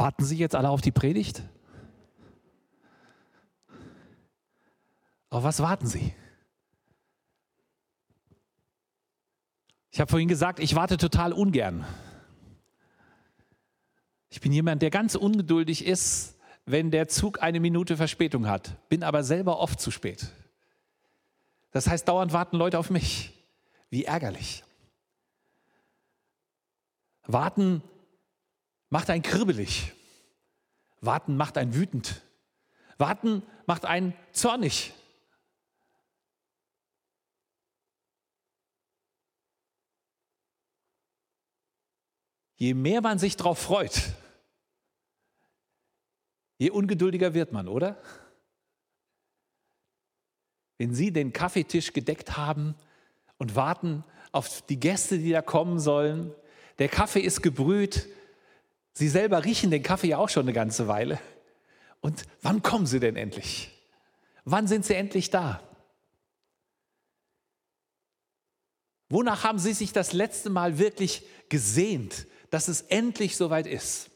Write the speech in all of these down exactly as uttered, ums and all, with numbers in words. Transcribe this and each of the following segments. Warten Sie jetzt alle auf die Predigt? Auf was warten Sie? Ich habe vorhin gesagt, ich warte total ungern. Ich bin jemand, der ganz ungeduldig ist, wenn der Zug eine Minute Verspätung hat, bin aber selber oft zu spät. Das heißt, dauernd warten Leute auf mich. Wie ärgerlich. Warten macht einen kribbelig. Warten macht einen wütend. Warten macht einen zornig. Je mehr man sich drauf freut, je ungeduldiger wird man, oder? Wenn Sie den Kaffeetisch gedeckt haben und warten auf die Gäste, die da kommen sollen, der Kaffee ist gebrüht, Sie selber riechen den Kaffee ja auch schon eine ganze Weile. Und wann kommen Sie denn endlich? Wann sind Sie endlich da? Wonach haben Sie sich das letzte Mal wirklich gesehnt, dass es endlich soweit ist?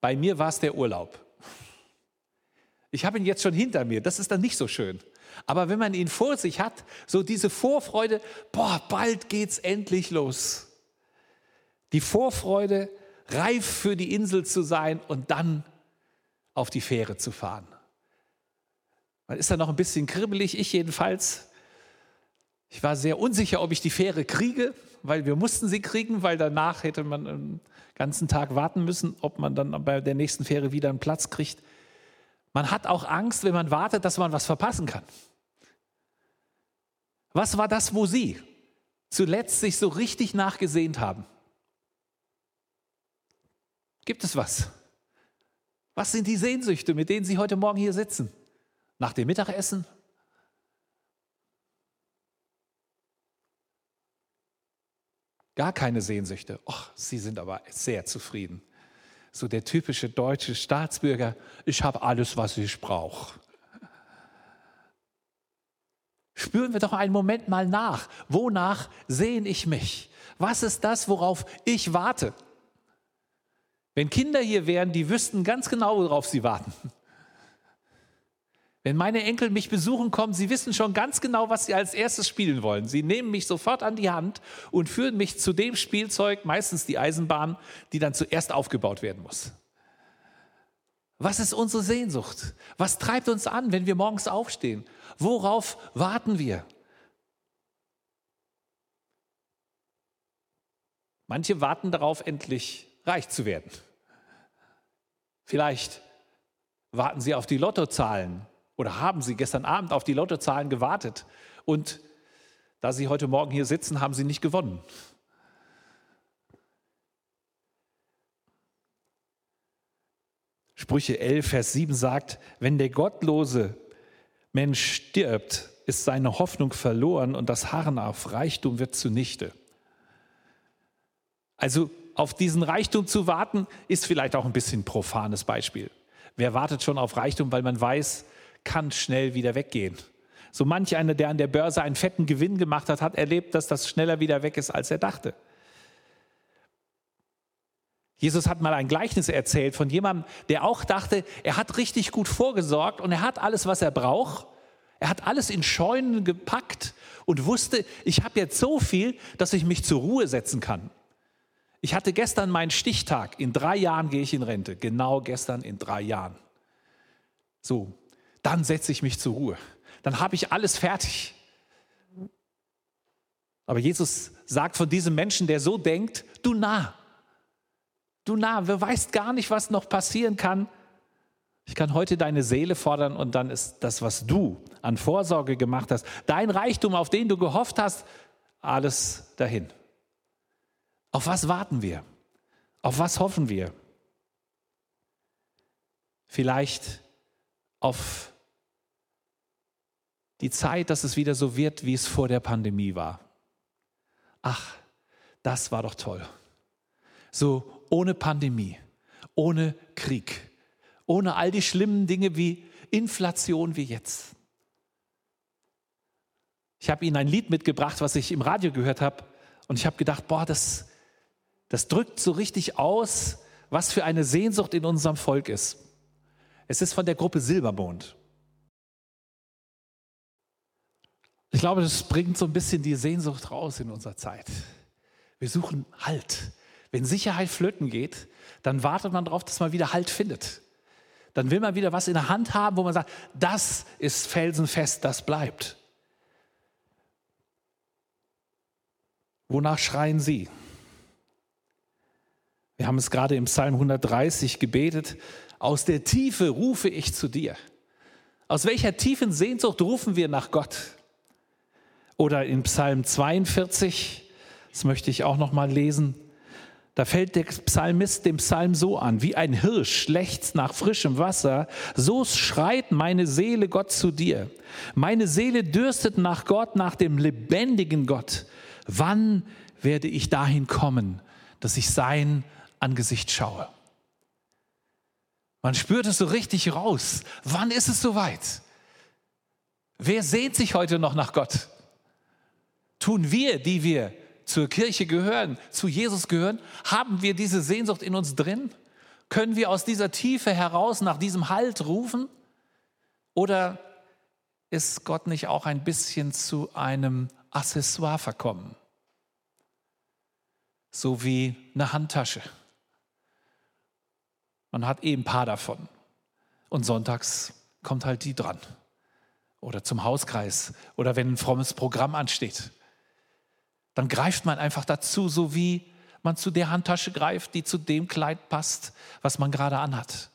Bei mir war es der Urlaub. Ich habe ihn jetzt schon hinter mir, das ist dann nicht so schön. Aber wenn man ihn vor sich hat, so diese Vorfreude, boah, bald geht's endlich los. Die Vorfreude, reif für die Insel zu sein und dann auf die Fähre zu fahren. Man ist da noch ein bisschen kribbelig, ich jedenfalls. Ich war sehr unsicher, ob ich die Fähre kriege, weil wir mussten sie kriegen, weil danach hätte man einen ganzen Tag warten müssen, ob man dann bei der nächsten Fähre wieder einen Platz kriegt. Man hat auch Angst, wenn man wartet, dass man was verpassen kann. Was war das, wo Sie zuletzt sich so richtig nachgesehnt haben? Gibt es was? Was sind die Sehnsüchte, mit denen Sie heute Morgen hier sitzen? Nach dem Mittagessen? Gar keine Sehnsüchte. Och, Sie sind aber sehr zufrieden. So der typische deutsche Staatsbürger, ich habe alles, was ich brauche. Spüren wir doch einen Moment mal nach. Wonach sehne ich mich? Was ist das, worauf ich warte? Wenn Kinder hier wären, die wüssten ganz genau, worauf sie warten. Wenn meine Enkel mich besuchen kommen, sie wissen schon ganz genau, was sie als erstes spielen wollen. Sie nehmen mich sofort an die Hand und führen mich zu dem Spielzeug, meistens die Eisenbahn, die dann zuerst aufgebaut werden muss. Was ist unsere Sehnsucht? Was treibt uns an, wenn wir morgens aufstehen? Worauf warten wir? Manche warten darauf, endlich reich zu werden. Vielleicht warten Sie auf die Lottozahlen. Oder haben Sie gestern Abend auf die Lottozahlen gewartet? Und da Sie heute Morgen hier sitzen, haben Sie nicht gewonnen. Sprüche elf, Vers sieben sagt, wenn der gottlose Mensch stirbt, ist seine Hoffnung verloren und das Harren auf Reichtum wird zunichte. Also auf diesen Reichtum zu warten, ist vielleicht auch ein bisschen profanes Beispiel. Wer wartet schon auf Reichtum, weil man weiß, kann schnell wieder weggehen. So manch einer, der an der Börse einen fetten Gewinn gemacht hat, hat erlebt, dass das schneller wieder weg ist, als er dachte. Jesus hat mal ein Gleichnis erzählt von jemandem, der auch dachte, er hat richtig gut vorgesorgt und er hat alles, was er braucht. Er hat alles in Scheunen gepackt und wusste, ich habe jetzt so viel, dass ich mich zur Ruhe setzen kann. Ich hatte gestern meinen Stichtag, in drei Jahren gehe ich in Rente. Genau gestern in drei Jahren. So. Dann setze ich mich zur Ruhe. Dann habe ich alles fertig. Aber Jesus sagt von diesem Menschen, der so denkt, du nah, du nah, du weißt gar nicht, was noch passieren kann. Ich kann heute deine Seele fordern und dann ist das, was du an Vorsorge gemacht hast, dein Reichtum, auf den du gehofft hast, alles dahin. Auf was warten wir? Auf was hoffen wir? Vielleicht auf die Zeit, dass es wieder so wird, wie es vor der Pandemie war. Ach, das war doch toll. So ohne Pandemie, ohne Krieg, ohne all die schlimmen Dinge wie Inflation wie jetzt. Ich habe Ihnen ein Lied mitgebracht, was ich im Radio gehört habe und ich habe gedacht, boah, das, Das drückt so richtig aus, was für eine Sehnsucht in unserem Volk ist. Es ist von der Gruppe Silbermond. Ich glaube, das bringt so ein bisschen die Sehnsucht raus in unserer Zeit. Wir suchen Halt. Wenn Sicherheit flöten geht, dann wartet man darauf, dass man wieder Halt findet. Dann will man wieder was in der Hand haben, wo man sagt, das ist felsenfest, das bleibt. Wonach schreien Sie? Wir haben es gerade im Psalm hundertdreißig gebetet. Aus der Tiefe rufe ich zu dir. Aus welcher tiefen Sehnsucht rufen wir nach Gott? Oder in Psalm zweiundvierzig, das möchte ich auch noch mal lesen, da fällt der Psalmist dem Psalm so an, wie ein Hirsch lechzt nach frischem Wasser, so schreit meine Seele Gott zu dir. Meine Seele dürstet nach Gott, nach dem lebendigen Gott. Wann werde ich dahin kommen, dass ich sein Angesicht schaue? Man spürt es so richtig raus. Wann ist es soweit? Wer sehnt sich heute noch nach Gott? Tun wir, die wir zur Kirche gehören, zu Jesus gehören, haben wir diese Sehnsucht in uns drin? Können wir aus dieser Tiefe heraus nach diesem Halt rufen? Oder ist Gott nicht auch ein bisschen zu einem Accessoire verkommen? So wie eine Handtasche. Man hat eben ein paar davon. Und sonntags kommt halt die dran. Oder zum Hauskreis. Oder wenn ein frommes Programm ansteht. Dann greift man einfach dazu, so wie man zu der Handtasche greift, die zu dem Kleid passt, was man gerade anhat.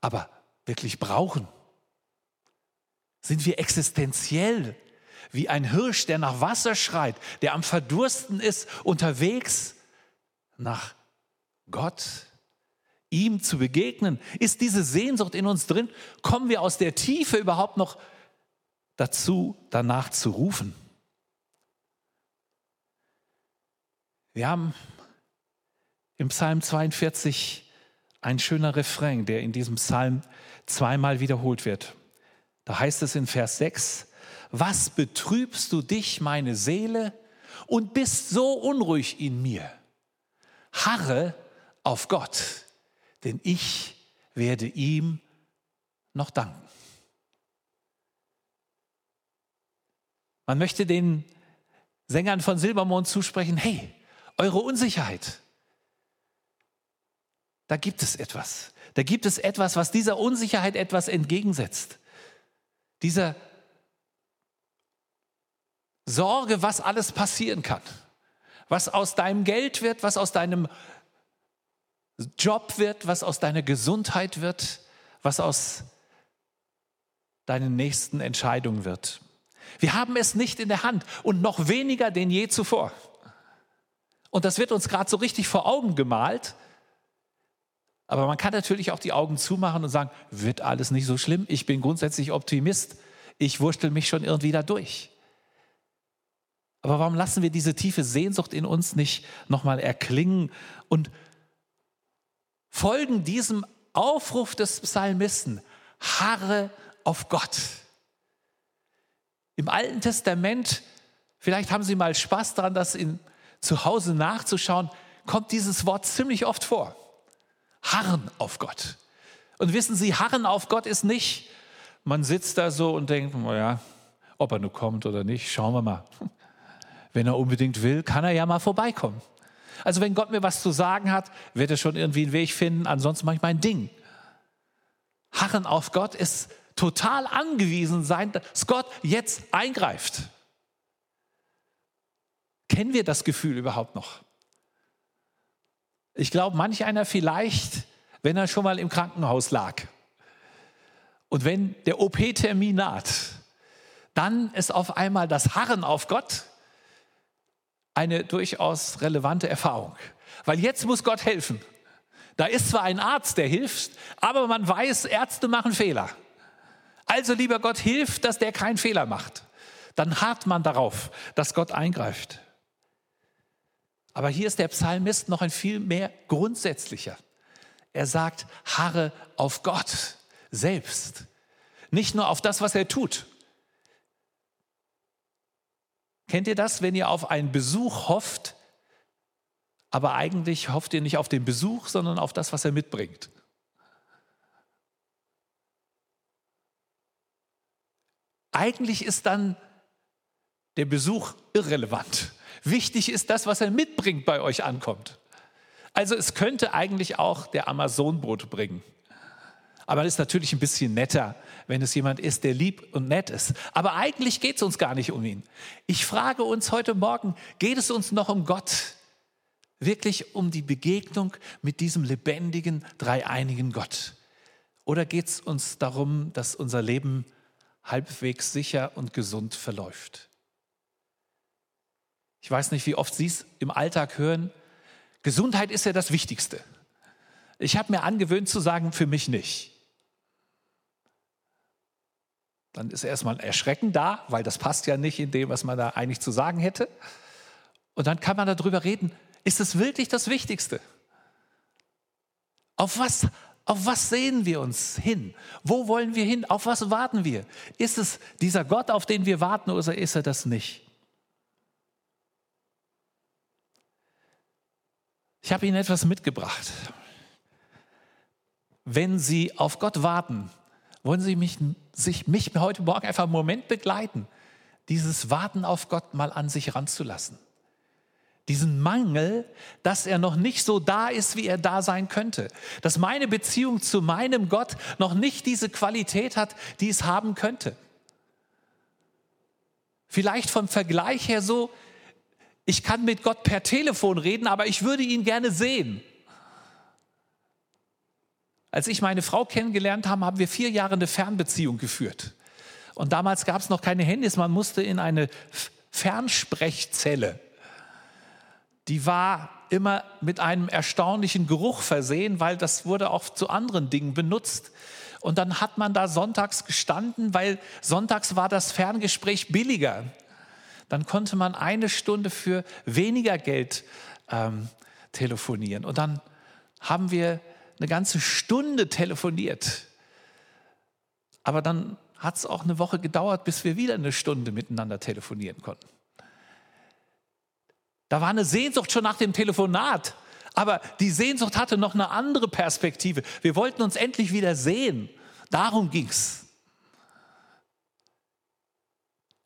Aber wirklich brauchen? Sind wir existenziell wie ein Hirsch, der nach Wasser schreit, der am Verdursten ist, unterwegs nach Gott, ihm zu begegnen? Ist diese Sehnsucht in uns drin? Kommen wir aus der Tiefe überhaupt noch dazu, danach zu rufen? Wir haben im Psalm zweiundvierzig ein schöner Refrain, der in diesem Psalm zweimal wiederholt wird. Da heißt es in Vers sechs, was betrübst du dich, meine Seele, und bist so unruhig in mir? Harre auf Gott, denn ich werde ihm noch danken. Man möchte den Sängern von Silbermond zusprechen, hey, eure Unsicherheit, da gibt es etwas. Da gibt es etwas, was dieser Unsicherheit etwas entgegensetzt. Dieser Sorge, was alles passieren kann, was aus deinem Geld wird, was aus deinem Job wird, was aus deiner Gesundheit wird, was aus deinen nächsten Entscheidungen wird. Wir haben es nicht in der Hand und noch weniger denn je zuvor. Und das wird uns gerade so richtig vor Augen gemalt. Aber man kann natürlich auch die Augen zumachen und sagen, wird alles nicht so schlimm, ich bin grundsätzlich Optimist, ich wurschtel mich schon irgendwie da durch. Aber warum lassen wir diese tiefe Sehnsucht in uns nicht nochmal erklingen und folgen diesem Aufruf des Psalmisten, harre auf Gott. Im Alten Testament, vielleicht haben Sie mal Spaß daran, das in, zu Hause nachzuschauen, kommt dieses Wort ziemlich oft vor. Harren auf Gott. Und wissen Sie, harren auf Gott ist nicht, man sitzt da so und denkt, naja, ob er nur kommt oder nicht, schauen wir mal. Wenn er unbedingt will, kann er ja mal vorbeikommen. Also wenn Gott mir was zu sagen hat, wird er schon irgendwie einen Weg finden, ansonsten mache ich mein Ding. Harren auf Gott ist total angewiesen sein, dass Gott jetzt eingreift. Kennen wir das Gefühl überhaupt noch? Ich glaube, manch einer vielleicht, wenn er schon mal im Krankenhaus lag und wenn der O P-Termin naht, dann ist auf einmal das Harren auf Gott eine durchaus relevante Erfahrung. Weil jetzt muss Gott helfen. Da ist zwar ein Arzt, der hilft, aber man weiß, Ärzte machen Fehler. Also lieber Gott, hilf, dass der keinen Fehler macht. Dann harrt man darauf, dass Gott eingreift. Aber hier ist der Psalmist noch ein viel mehr grundsätzlicher. Er sagt, harre auf Gott selbst. Nicht nur auf das, was er tut. Kennt ihr das, wenn ihr auf einen Besuch hofft, aber eigentlich hofft ihr nicht auf den Besuch, sondern auf das, was er mitbringt. Eigentlich ist dann der Besuch irrelevant. Wichtig ist das, was er mitbringt, bei euch ankommt. Also es könnte eigentlich auch der Amazonenbote bringen. Aber das ist natürlich ein bisschen netter, wenn es jemand ist, der lieb und nett ist. Aber eigentlich geht es uns gar nicht um ihn. Ich frage uns heute Morgen, geht es uns noch um Gott? Wirklich um die Begegnung mit diesem lebendigen, dreieinigen Gott? Oder geht es uns darum, dass unser Leben halbwegs sicher und gesund verläuft? Ich weiß nicht, wie oft Sie es im Alltag hören. Gesundheit ist ja das Wichtigste. Ich habe mir angewöhnt zu sagen, für mich nicht. Dann ist erstmal ein Erschrecken da, weil das passt ja nicht in dem, was man da eigentlich zu sagen hätte. Und dann kann man darüber reden, ist es wirklich das Wichtigste? Auf was, auf was sehen wir uns hin? Wo wollen wir hin? Auf was warten wir? Ist es dieser Gott, auf den wir warten, oder ist er das nicht? Ich habe Ihnen etwas mitgebracht. Wenn Sie auf Gott warten, wollen Sie mich, sich, mich heute Morgen einfach einen Moment begleiten, dieses Warten auf Gott mal an sich ranzulassen. Diesen Mangel, dass er noch nicht so da ist, wie er da sein könnte. Dass meine Beziehung zu meinem Gott noch nicht diese Qualität hat, die es haben könnte. Vielleicht vom Vergleich her so, ich kann mit Gott per Telefon reden, aber ich würde ihn gerne sehen. Als ich meine Frau kennengelernt habe, haben wir vier Jahre eine Fernbeziehung geführt. Und damals gab es noch keine Handys, man musste in eine Fernsprechzelle. Die war immer mit einem erstaunlichen Geruch versehen, weil das wurde auch zu anderen Dingen benutzt. Und dann hat man da sonntags gestanden, weil sonntags war das Ferngespräch billiger. Dann konnte man eine Stunde für weniger Geld ähm, telefonieren. Und dann haben wir eine ganze Stunde telefoniert. Aber dann hat es auch eine Woche gedauert, bis wir wieder eine Stunde miteinander telefonieren konnten. Da war eine Sehnsucht schon nach dem Telefonat. Aber die Sehnsucht hatte noch eine andere Perspektive. Wir wollten uns endlich wieder sehen. Darum ging es.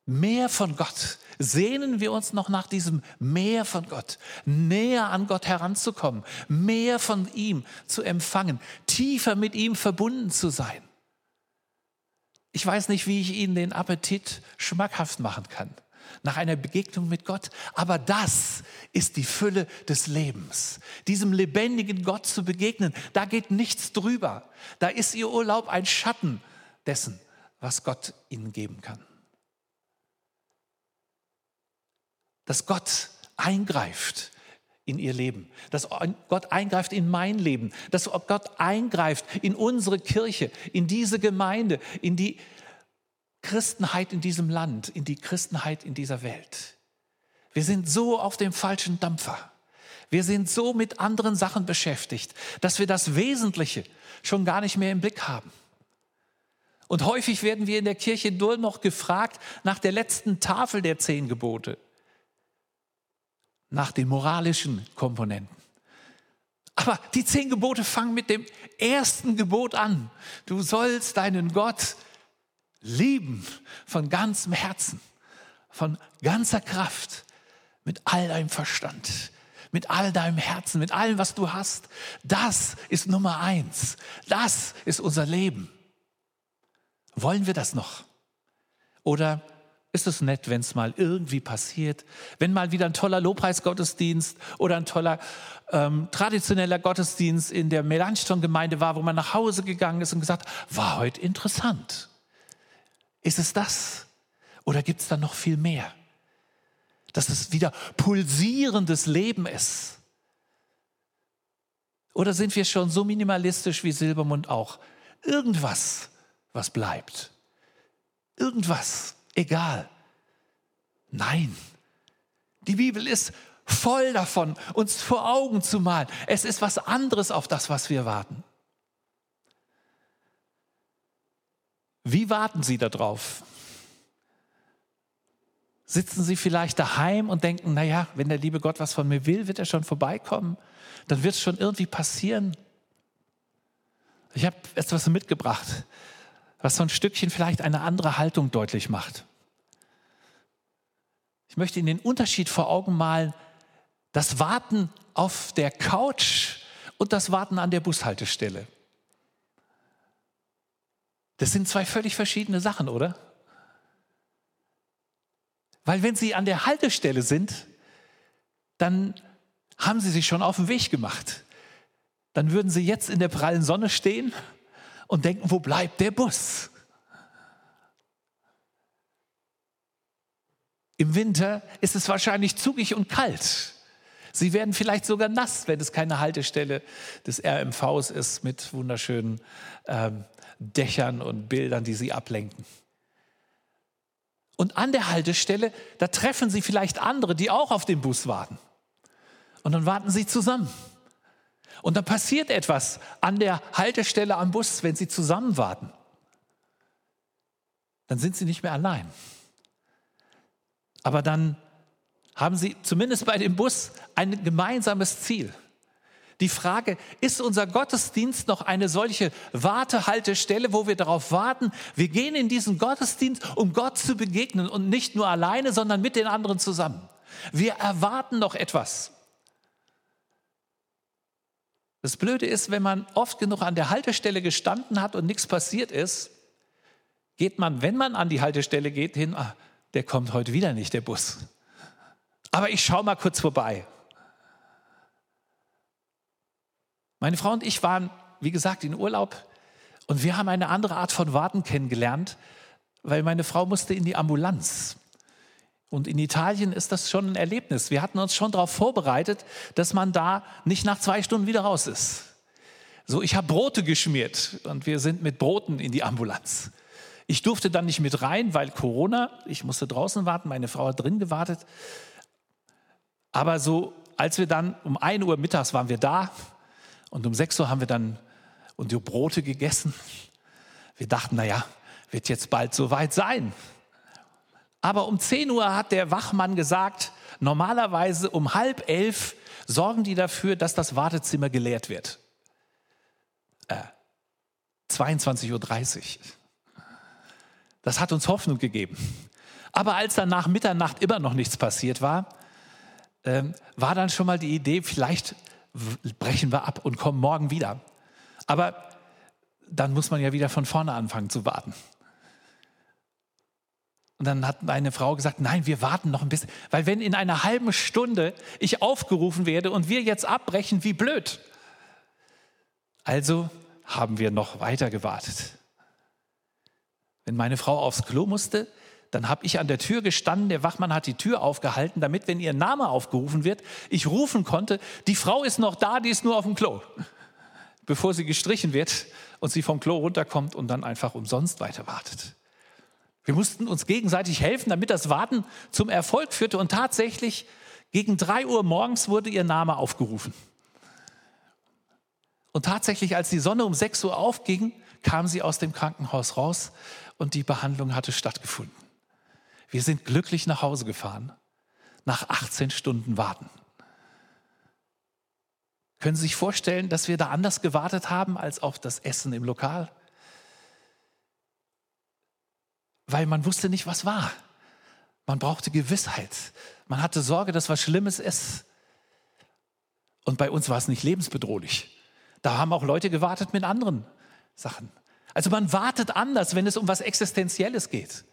Mehr von Gott. Sehnen wir uns noch nach diesem Mehr von Gott, näher an Gott heranzukommen, mehr von ihm zu empfangen, tiefer mit ihm verbunden zu sein. Ich weiß nicht, wie ich Ihnen den Appetit schmackhaft machen kann, nach einer Begegnung mit Gott, aber das ist die Fülle des Lebens. Diesem lebendigen Gott zu begegnen, da geht nichts drüber. Da ist Ihr Urlaub ein Schatten dessen, was Gott Ihnen geben kann. Dass Gott eingreift in ihr Leben, dass Gott eingreift in mein Leben, dass Gott eingreift in unsere Kirche, in diese Gemeinde, in die Christenheit in diesem Land, in die Christenheit in dieser Welt. Wir sind so auf dem falschen Dampfer. Wir sind so mit anderen Sachen beschäftigt, dass wir das Wesentliche schon gar nicht mehr im Blick haben. Und häufig werden wir in der Kirche nur noch gefragt nach der letzten Tafel der zehn Gebote. Nach den moralischen Komponenten. Aber die zehn Gebote fangen mit dem ersten Gebot an. Du sollst deinen Gott lieben von ganzem Herzen, von ganzer Kraft, mit all deinem Verstand, mit all deinem Herzen, mit allem, was du hast. Das ist Nummer eins. Das ist unser Leben. Wollen wir das noch? Oder ist es nett, wenn es mal irgendwie passiert, wenn mal wieder ein toller Lobpreisgottesdienst oder ein toller ähm, traditioneller Gottesdienst in der Melanchthon-Gemeinde war, wo man nach Hause gegangen ist und gesagt hat, war heute interessant. Ist es das? Oder gibt es da noch viel mehr? Dass es wieder pulsierendes Leben ist? Oder sind wir schon so minimalistisch wie Silbermond auch? Irgendwas, was bleibt. Irgendwas. Egal. Nein. Die Bibel ist voll davon, uns vor Augen zu malen. Es ist was anderes auf das, was wir warten. Wie warten Sie darauf? sitzen sie vielleicht daheim und denken, naja, wenn der liebe Gott was von mir will, wird er schon vorbeikommen. Dann wird es schon irgendwie passieren. Ich habe etwas mitgebracht, was so ein Stückchen vielleicht eine andere Haltung deutlich macht. Ich möchte Ihnen den Unterschied vor Augen malen, das Warten auf der Couch und das Warten an der Bushaltestelle. Das sind zwei völlig verschiedene Sachen, oder? Weil wenn Sie an der Haltestelle sind, dann haben Sie sich schon auf den Weg gemacht. Dann würden Sie jetzt in der prallen Sonne stehen und denken, wo bleibt der Bus? Im Winter ist es wahrscheinlich zugig und kalt. Sie werden vielleicht sogar nass, wenn es keine Haltestelle des R M Vs ist mit wunderschönen ähm, Dächern und Bildern, die Sie ablenken. Und an der Haltestelle, da treffen Sie vielleicht andere, die auch auf den Bus warten. Und dann warten Sie zusammen. Und dann passiert etwas an der Haltestelle am Bus, wenn Sie zusammen warten. Dann sind Sie nicht mehr allein. Aber dann haben Sie zumindest bei dem Bus ein gemeinsames Ziel. Die Frage, ist unser Gottesdienst noch eine solche Wartehaltestelle, wo wir darauf warten? Wir gehen in diesen Gottesdienst, um Gott zu begegnen und nicht nur alleine, sondern mit den anderen zusammen. Wir erwarten noch etwas. Das Blöde ist, wenn man oft genug an der Haltestelle gestanden hat und nichts passiert ist, geht man, wenn man an die Haltestelle geht, hin, ah, der kommt heute wieder nicht, der Bus. Aber ich schaue mal kurz vorbei. Meine Frau und ich waren, wie gesagt, in Urlaub und wir haben eine andere Art von Warten kennengelernt, weil meine Frau musste in die Ambulanz. Und in Italien ist das schon ein Erlebnis. Wir hatten uns schon darauf vorbereitet, dass man da nicht nach zwei Stunden wieder raus ist. So, ich habe Brote geschmiert und wir sind mit Broten in die Ambulanz. Ich durfte dann nicht mit rein, weil Corona, ich musste draußen warten, meine Frau hat drin gewartet. Aber so, als wir dann um ein Uhr mittags waren wir da und um sechs Uhr haben wir dann unsere Brote gegessen. Wir dachten, naja, wird jetzt bald soweit sein. Aber um zehn Uhr hat der Wachmann gesagt, normalerweise um halb elf sorgen die dafür, dass das Wartezimmer geleert wird. Äh, zweiundzwanzig Uhr dreißig. Das hat uns Hoffnung gegeben. Aber als dann nach Mitternacht immer noch nichts passiert war, ähm, war dann schon mal die Idee, vielleicht brechen wir ab und kommen morgen wieder. Aber dann muss man ja wieder von vorne anfangen zu warten. Und dann hat meine Frau gesagt, nein, wir warten noch ein bisschen. Weil wenn in einer halben Stunde ich aufgerufen werde und wir jetzt abbrechen, wie blöd. Also haben wir noch weiter gewartet. Wenn meine Frau aufs Klo musste, dann habe ich an der Tür gestanden, der Wachmann hat die Tür aufgehalten, damit, wenn ihr Name aufgerufen wird, ich rufen konnte, die Frau ist noch da, die ist nur auf dem Klo. Bevor sie gestrichen wird und sie vom Klo runterkommt und dann einfach umsonst weiter wartet. Wir mussten uns gegenseitig helfen, damit das Warten zum Erfolg führte. Und tatsächlich, gegen drei Uhr morgens wurde ihr Name aufgerufen. Und tatsächlich, als die Sonne um sechs Uhr aufging, kam sie aus dem Krankenhaus raus und die Behandlung hatte stattgefunden. Wir sind glücklich nach Hause gefahren, nach achtzehn Stunden Warten. Können Sie sich vorstellen, dass wir da anders gewartet haben als auf das Essen im Lokal? Weil man wusste nicht, was war. Man brauchte Gewissheit. Man hatte Sorge, dass was Schlimmes ist. Und bei uns war es nicht lebensbedrohlich. Da haben auch Leute gewartet mit anderen Sachen. Also man wartet anders, wenn es um was Existenzielles geht.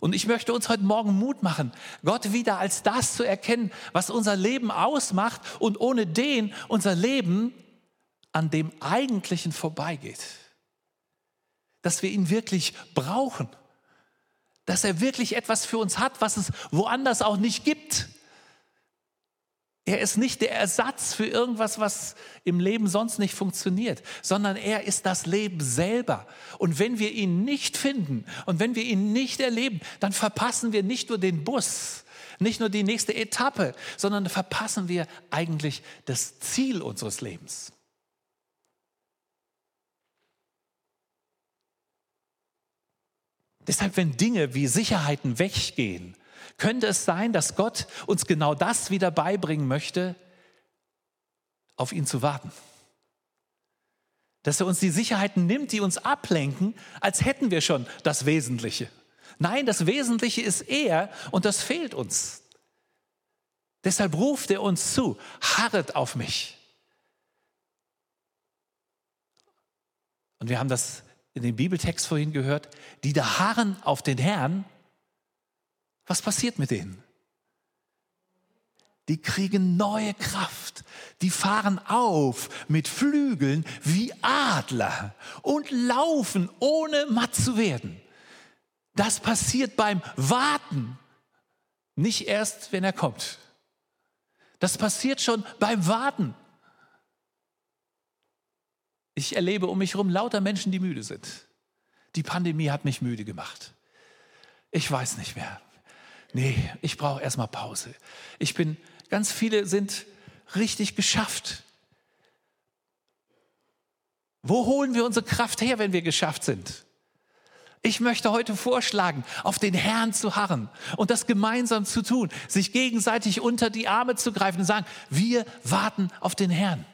Und ich möchte uns heute Morgen Mut machen, Gott wieder als das zu erkennen, was unser Leben ausmacht und ohne den unser Leben an dem Eigentlichen vorbeigeht. Dass wir ihn wirklich brauchen. Dass er wirklich etwas für uns hat, was es woanders auch nicht gibt. Er ist nicht der Ersatz für irgendwas, was im Leben sonst nicht funktioniert, sondern er ist das Leben selber. Und wenn wir ihn nicht finden und wenn wir ihn nicht erleben, dann verpassen wir nicht nur den Bus, nicht nur die nächste Etappe, sondern verpassen wir eigentlich das Ziel unseres Lebens. Deshalb, wenn Dinge wie Sicherheiten weggehen Könnte es sein, dass Gott uns genau das wieder beibringen möchte, auf ihn zu warten? Dass er uns die Sicherheiten nimmt, die uns ablenken, als hätten wir schon das Wesentliche. Nein, das Wesentliche ist er und das fehlt uns. Deshalb ruft er uns zu, harret auf mich. Und wir haben das in dem Bibeltext vorhin gehört, die da harren auf den Herrn, was passiert mit denen? Die kriegen neue Kraft, die fahren auf mit Flügeln wie Adler und laufen, ohne matt zu werden. Das passiert beim Warten, nicht erst, wenn er kommt. Das passiert schon beim Warten. Ich erlebe um mich herum lauter Menschen, die müde sind. Die Pandemie hat mich müde gemacht. Ich weiß nicht mehr. Nee, ich brauche erstmal Pause. Ich bin, ganz viele sind richtig geschafft. Wo holen wir unsere Kraft her, wenn wir geschafft sind? Ich möchte heute vorschlagen, auf den Herrn zu harren und das gemeinsam zu tun, sich gegenseitig unter die Arme zu greifen und sagen, wir warten auf den Herrn.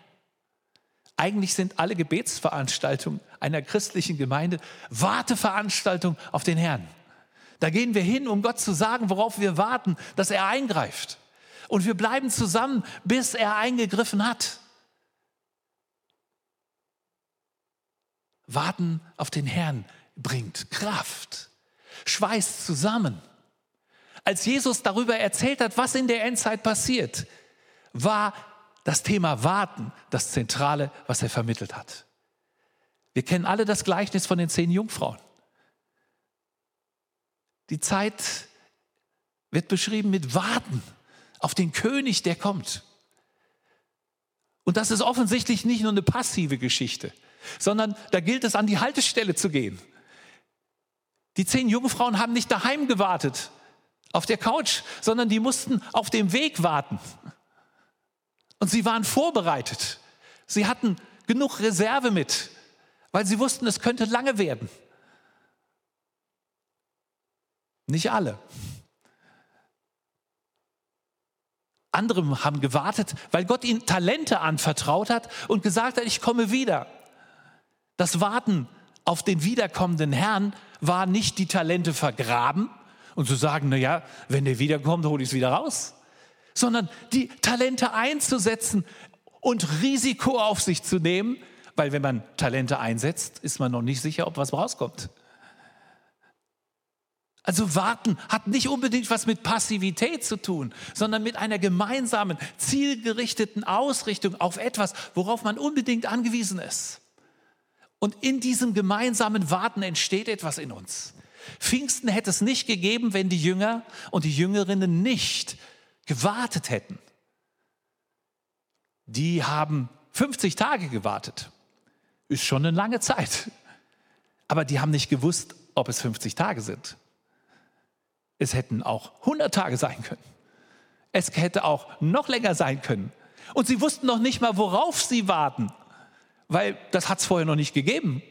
Eigentlich sind alle Gebetsveranstaltungen einer christlichen Gemeinde Warteveranstaltungen auf den Herrn. Da gehen wir hin, um Gott zu sagen, worauf wir warten, dass er eingreift. Und wir bleiben zusammen, bis er eingegriffen hat. Warten auf den Herrn bringt Kraft, schweißt zusammen. Als Jesus darüber erzählt hat, was in der Endzeit passiert, war das Thema Warten das Zentrale, was er vermittelt hat. Wir kennen alle das Gleichnis von den zehn Jungfrauen. Die Zeit wird beschrieben mit Warten auf den König, der kommt. Und das ist offensichtlich nicht nur eine passive Geschichte, sondern da gilt es, an die Haltestelle zu gehen. Die zehn Jungfrauen haben nicht daheim gewartet, auf der Couch, sondern die mussten auf dem Weg warten. Und sie waren vorbereitet. Sie hatten genug Reserve mit, weil sie wussten, es könnte lange werden. Nicht alle. Andere haben gewartet, weil Gott ihnen Talente anvertraut hat und gesagt hat, ich komme wieder. Das Warten auf den wiederkommenden Herrn war nicht die Talente vergraben und zu sagen, naja, wenn der wiederkommt, hole ich es wieder raus. Sondern die Talente einzusetzen und Risiko auf sich zu nehmen, weil wenn man Talente einsetzt, ist man noch nicht sicher, ob was rauskommt. Also warten hat nicht unbedingt was mit Passivität zu tun, sondern mit einer gemeinsamen, zielgerichteten Ausrichtung auf etwas, worauf man unbedingt angewiesen ist. Und in diesem gemeinsamen Warten entsteht etwas in uns. Pfingsten hätte es nicht gegeben, wenn die Jünger und die Jüngerinnen nicht gewartet hätten. Die haben fünfzig Tage gewartet. Ist schon eine lange Zeit. Aber die haben nicht gewusst, ob es fünfzig Tage sind. Es hätten auch hundert Tage sein können. Es hätte auch noch länger sein können. Und sie wussten noch nicht mal, worauf sie warten, weil das hat es vorher noch nicht gegeben.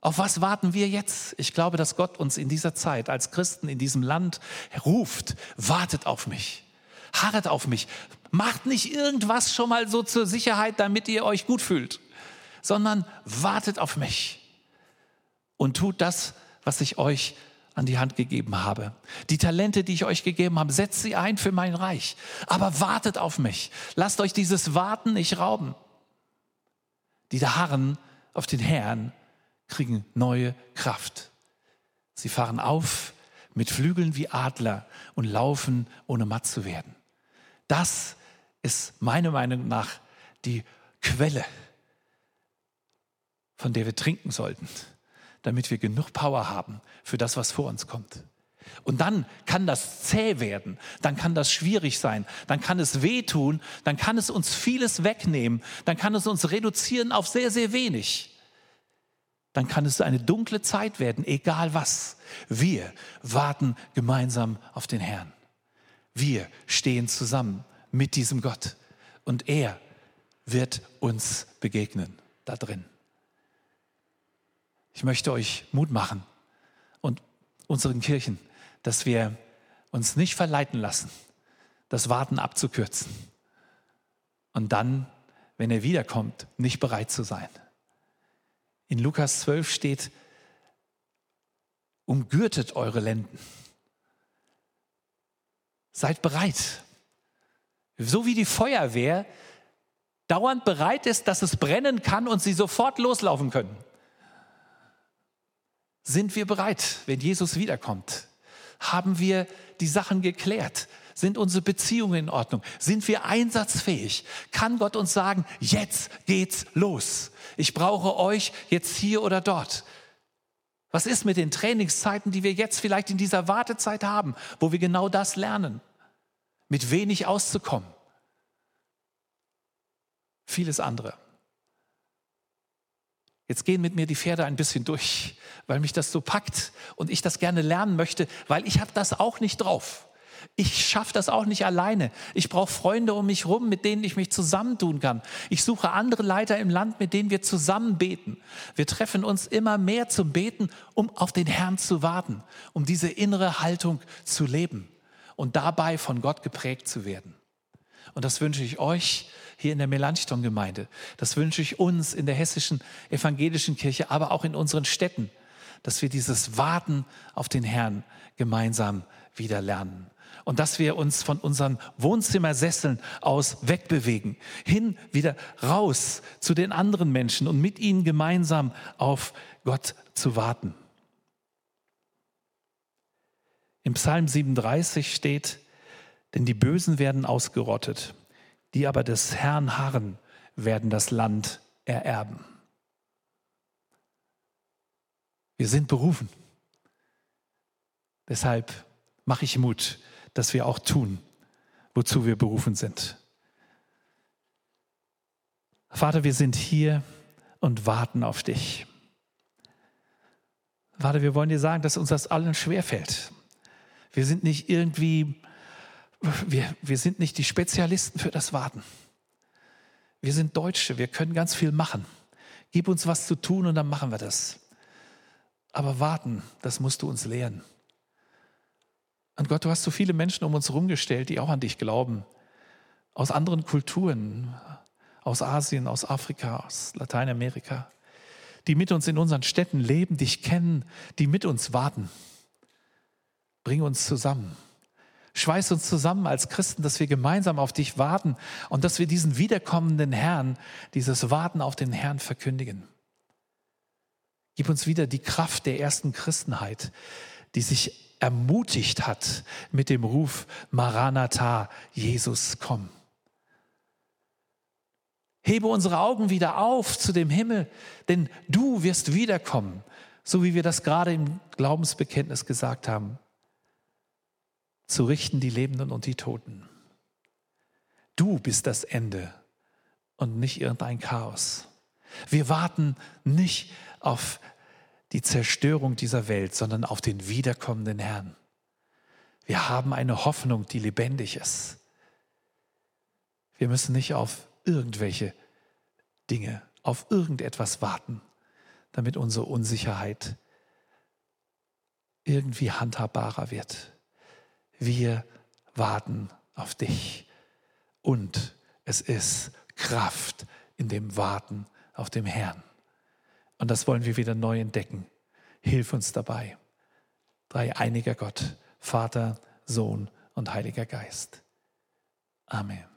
Auf was warten wir jetzt? Ich glaube, dass Gott uns in dieser Zeit als Christen in diesem Land ruft, wartet auf mich, harret auf mich. Macht nicht irgendwas schon mal so zur Sicherheit, damit ihr euch gut fühlt, sondern wartet auf mich und tut das, was ich euch an die Hand gegeben habe. Die Talente, die ich euch gegeben habe, setzt sie ein für mein Reich. Aber wartet auf mich. Lasst euch dieses Warten nicht rauben. Die da harren auf den Herrn kriegen neue Kraft. Sie fahren auf mit Flügeln wie Adler und laufen, ohne matt zu werden. Das ist meiner Meinung nach die Quelle, von der wir trinken sollten, damit wir genug Power haben für das, was vor uns kommt. Und dann kann das zäh werden, dann kann das schwierig sein, dann kann es wehtun, dann kann es uns vieles wegnehmen, dann kann es uns reduzieren auf sehr, sehr wenig. Dann kann es eine dunkle Zeit werden, egal was. Wir warten gemeinsam auf den Herrn. Wir stehen zusammen mit diesem Gott und er wird uns begegnen da drin. Ich möchte euch Mut machen und unseren Kirchen, dass wir uns nicht verleiten lassen, das Warten abzukürzen und dann, wenn er wiederkommt, nicht bereit zu sein. In Lukas zwölf steht, umgürtet eure Lenden. Seid bereit. So wie die Feuerwehr dauernd bereit ist, dass es brennen kann und sie sofort loslaufen können. Sind wir bereit, wenn Jesus wiederkommt? Haben wir die Sachen geklärt? Sind unsere Beziehungen in Ordnung? Sind wir einsatzfähig? Kann Gott uns sagen, jetzt geht's los. Ich brauche euch jetzt hier oder dort. Was ist mit den Trainingszeiten, die wir jetzt vielleicht in dieser Wartezeit haben, wo wir genau das lernen? Mit wenig auszukommen. Vieles andere. Jetzt gehen mit mir die Pferde ein bisschen durch, weil mich das so packt und ich das gerne lernen möchte, weil ich habe das auch nicht drauf. Ich schaffe das auch nicht alleine. Ich brauche Freunde um mich rum, mit denen ich mich zusammentun kann. Ich suche andere Leiter im Land, mit denen wir zusammen beten. Wir treffen uns immer mehr zum Beten, um auf den Herrn zu warten, um diese innere Haltung zu leben und dabei von Gott geprägt zu werden. Und das wünsche ich euch hier in der Melanchthon-Gemeinde. Das wünsche ich uns in der hessischen evangelischen Kirche, aber auch in unseren Städten, dass wir dieses Warten auf den Herrn gemeinsam wieder lernen. Und dass wir uns von unseren Wohnzimmersesseln aus wegbewegen, hin, wieder raus zu den anderen Menschen und mit ihnen gemeinsam auf Gott zu warten. Im Psalm siebenunddreißig steht, denn die Bösen werden ausgerottet, die aber des Herrn harren, werden das Land ererben. Wir sind berufen. Deshalb mache ich Mut, dass wir auch tun, wozu wir berufen sind. Vater, wir sind hier und warten auf dich. Vater, wir wollen dir sagen, dass uns das allen schwerfällt. Wir sind nicht irgendwie... Wir, wir sind nicht die Spezialisten für das Warten. Wir sind Deutsche, wir können ganz viel machen. Gib uns was zu tun und dann machen wir das. Aber warten, das musst du uns lehren. Und Gott, du hast so viele Menschen um uns rumgestellt, die auch an dich glauben. Aus anderen Kulturen, aus Asien, aus Afrika, aus Lateinamerika. Die mit uns in unseren Städten leben, dich kennen, die mit uns warten. Bring uns zusammen. Schweiß uns zusammen als Christen, dass wir gemeinsam auf dich warten und dass wir diesen wiederkommenden Herrn, dieses Warten auf den Herrn verkündigen. Gib uns wieder die Kraft der ersten Christenheit, die sich ermutigt hat mit dem Ruf Maranatha, Jesus, komm. Hebe unsere Augen wieder auf zu dem Himmel, denn du wirst wiederkommen, so wie wir das gerade im Glaubensbekenntnis gesagt haben. Zu richten die Lebenden und die Toten. Du bist das Ende und nicht irgendein Chaos. Wir warten nicht auf die Zerstörung dieser Welt, sondern auf den wiederkommenden Herrn. Wir haben eine Hoffnung, die lebendig ist. Wir müssen nicht auf irgendwelche Dinge, auf irgendetwas warten, damit unsere Unsicherheit irgendwie handhabbarer wird. Wir warten auf dich und es ist Kraft in dem Warten auf dem Herrn. Und das wollen wir wieder neu entdecken. Hilf uns dabei. Dreieiniger Gott, Vater, Sohn und Heiliger Geist. Amen.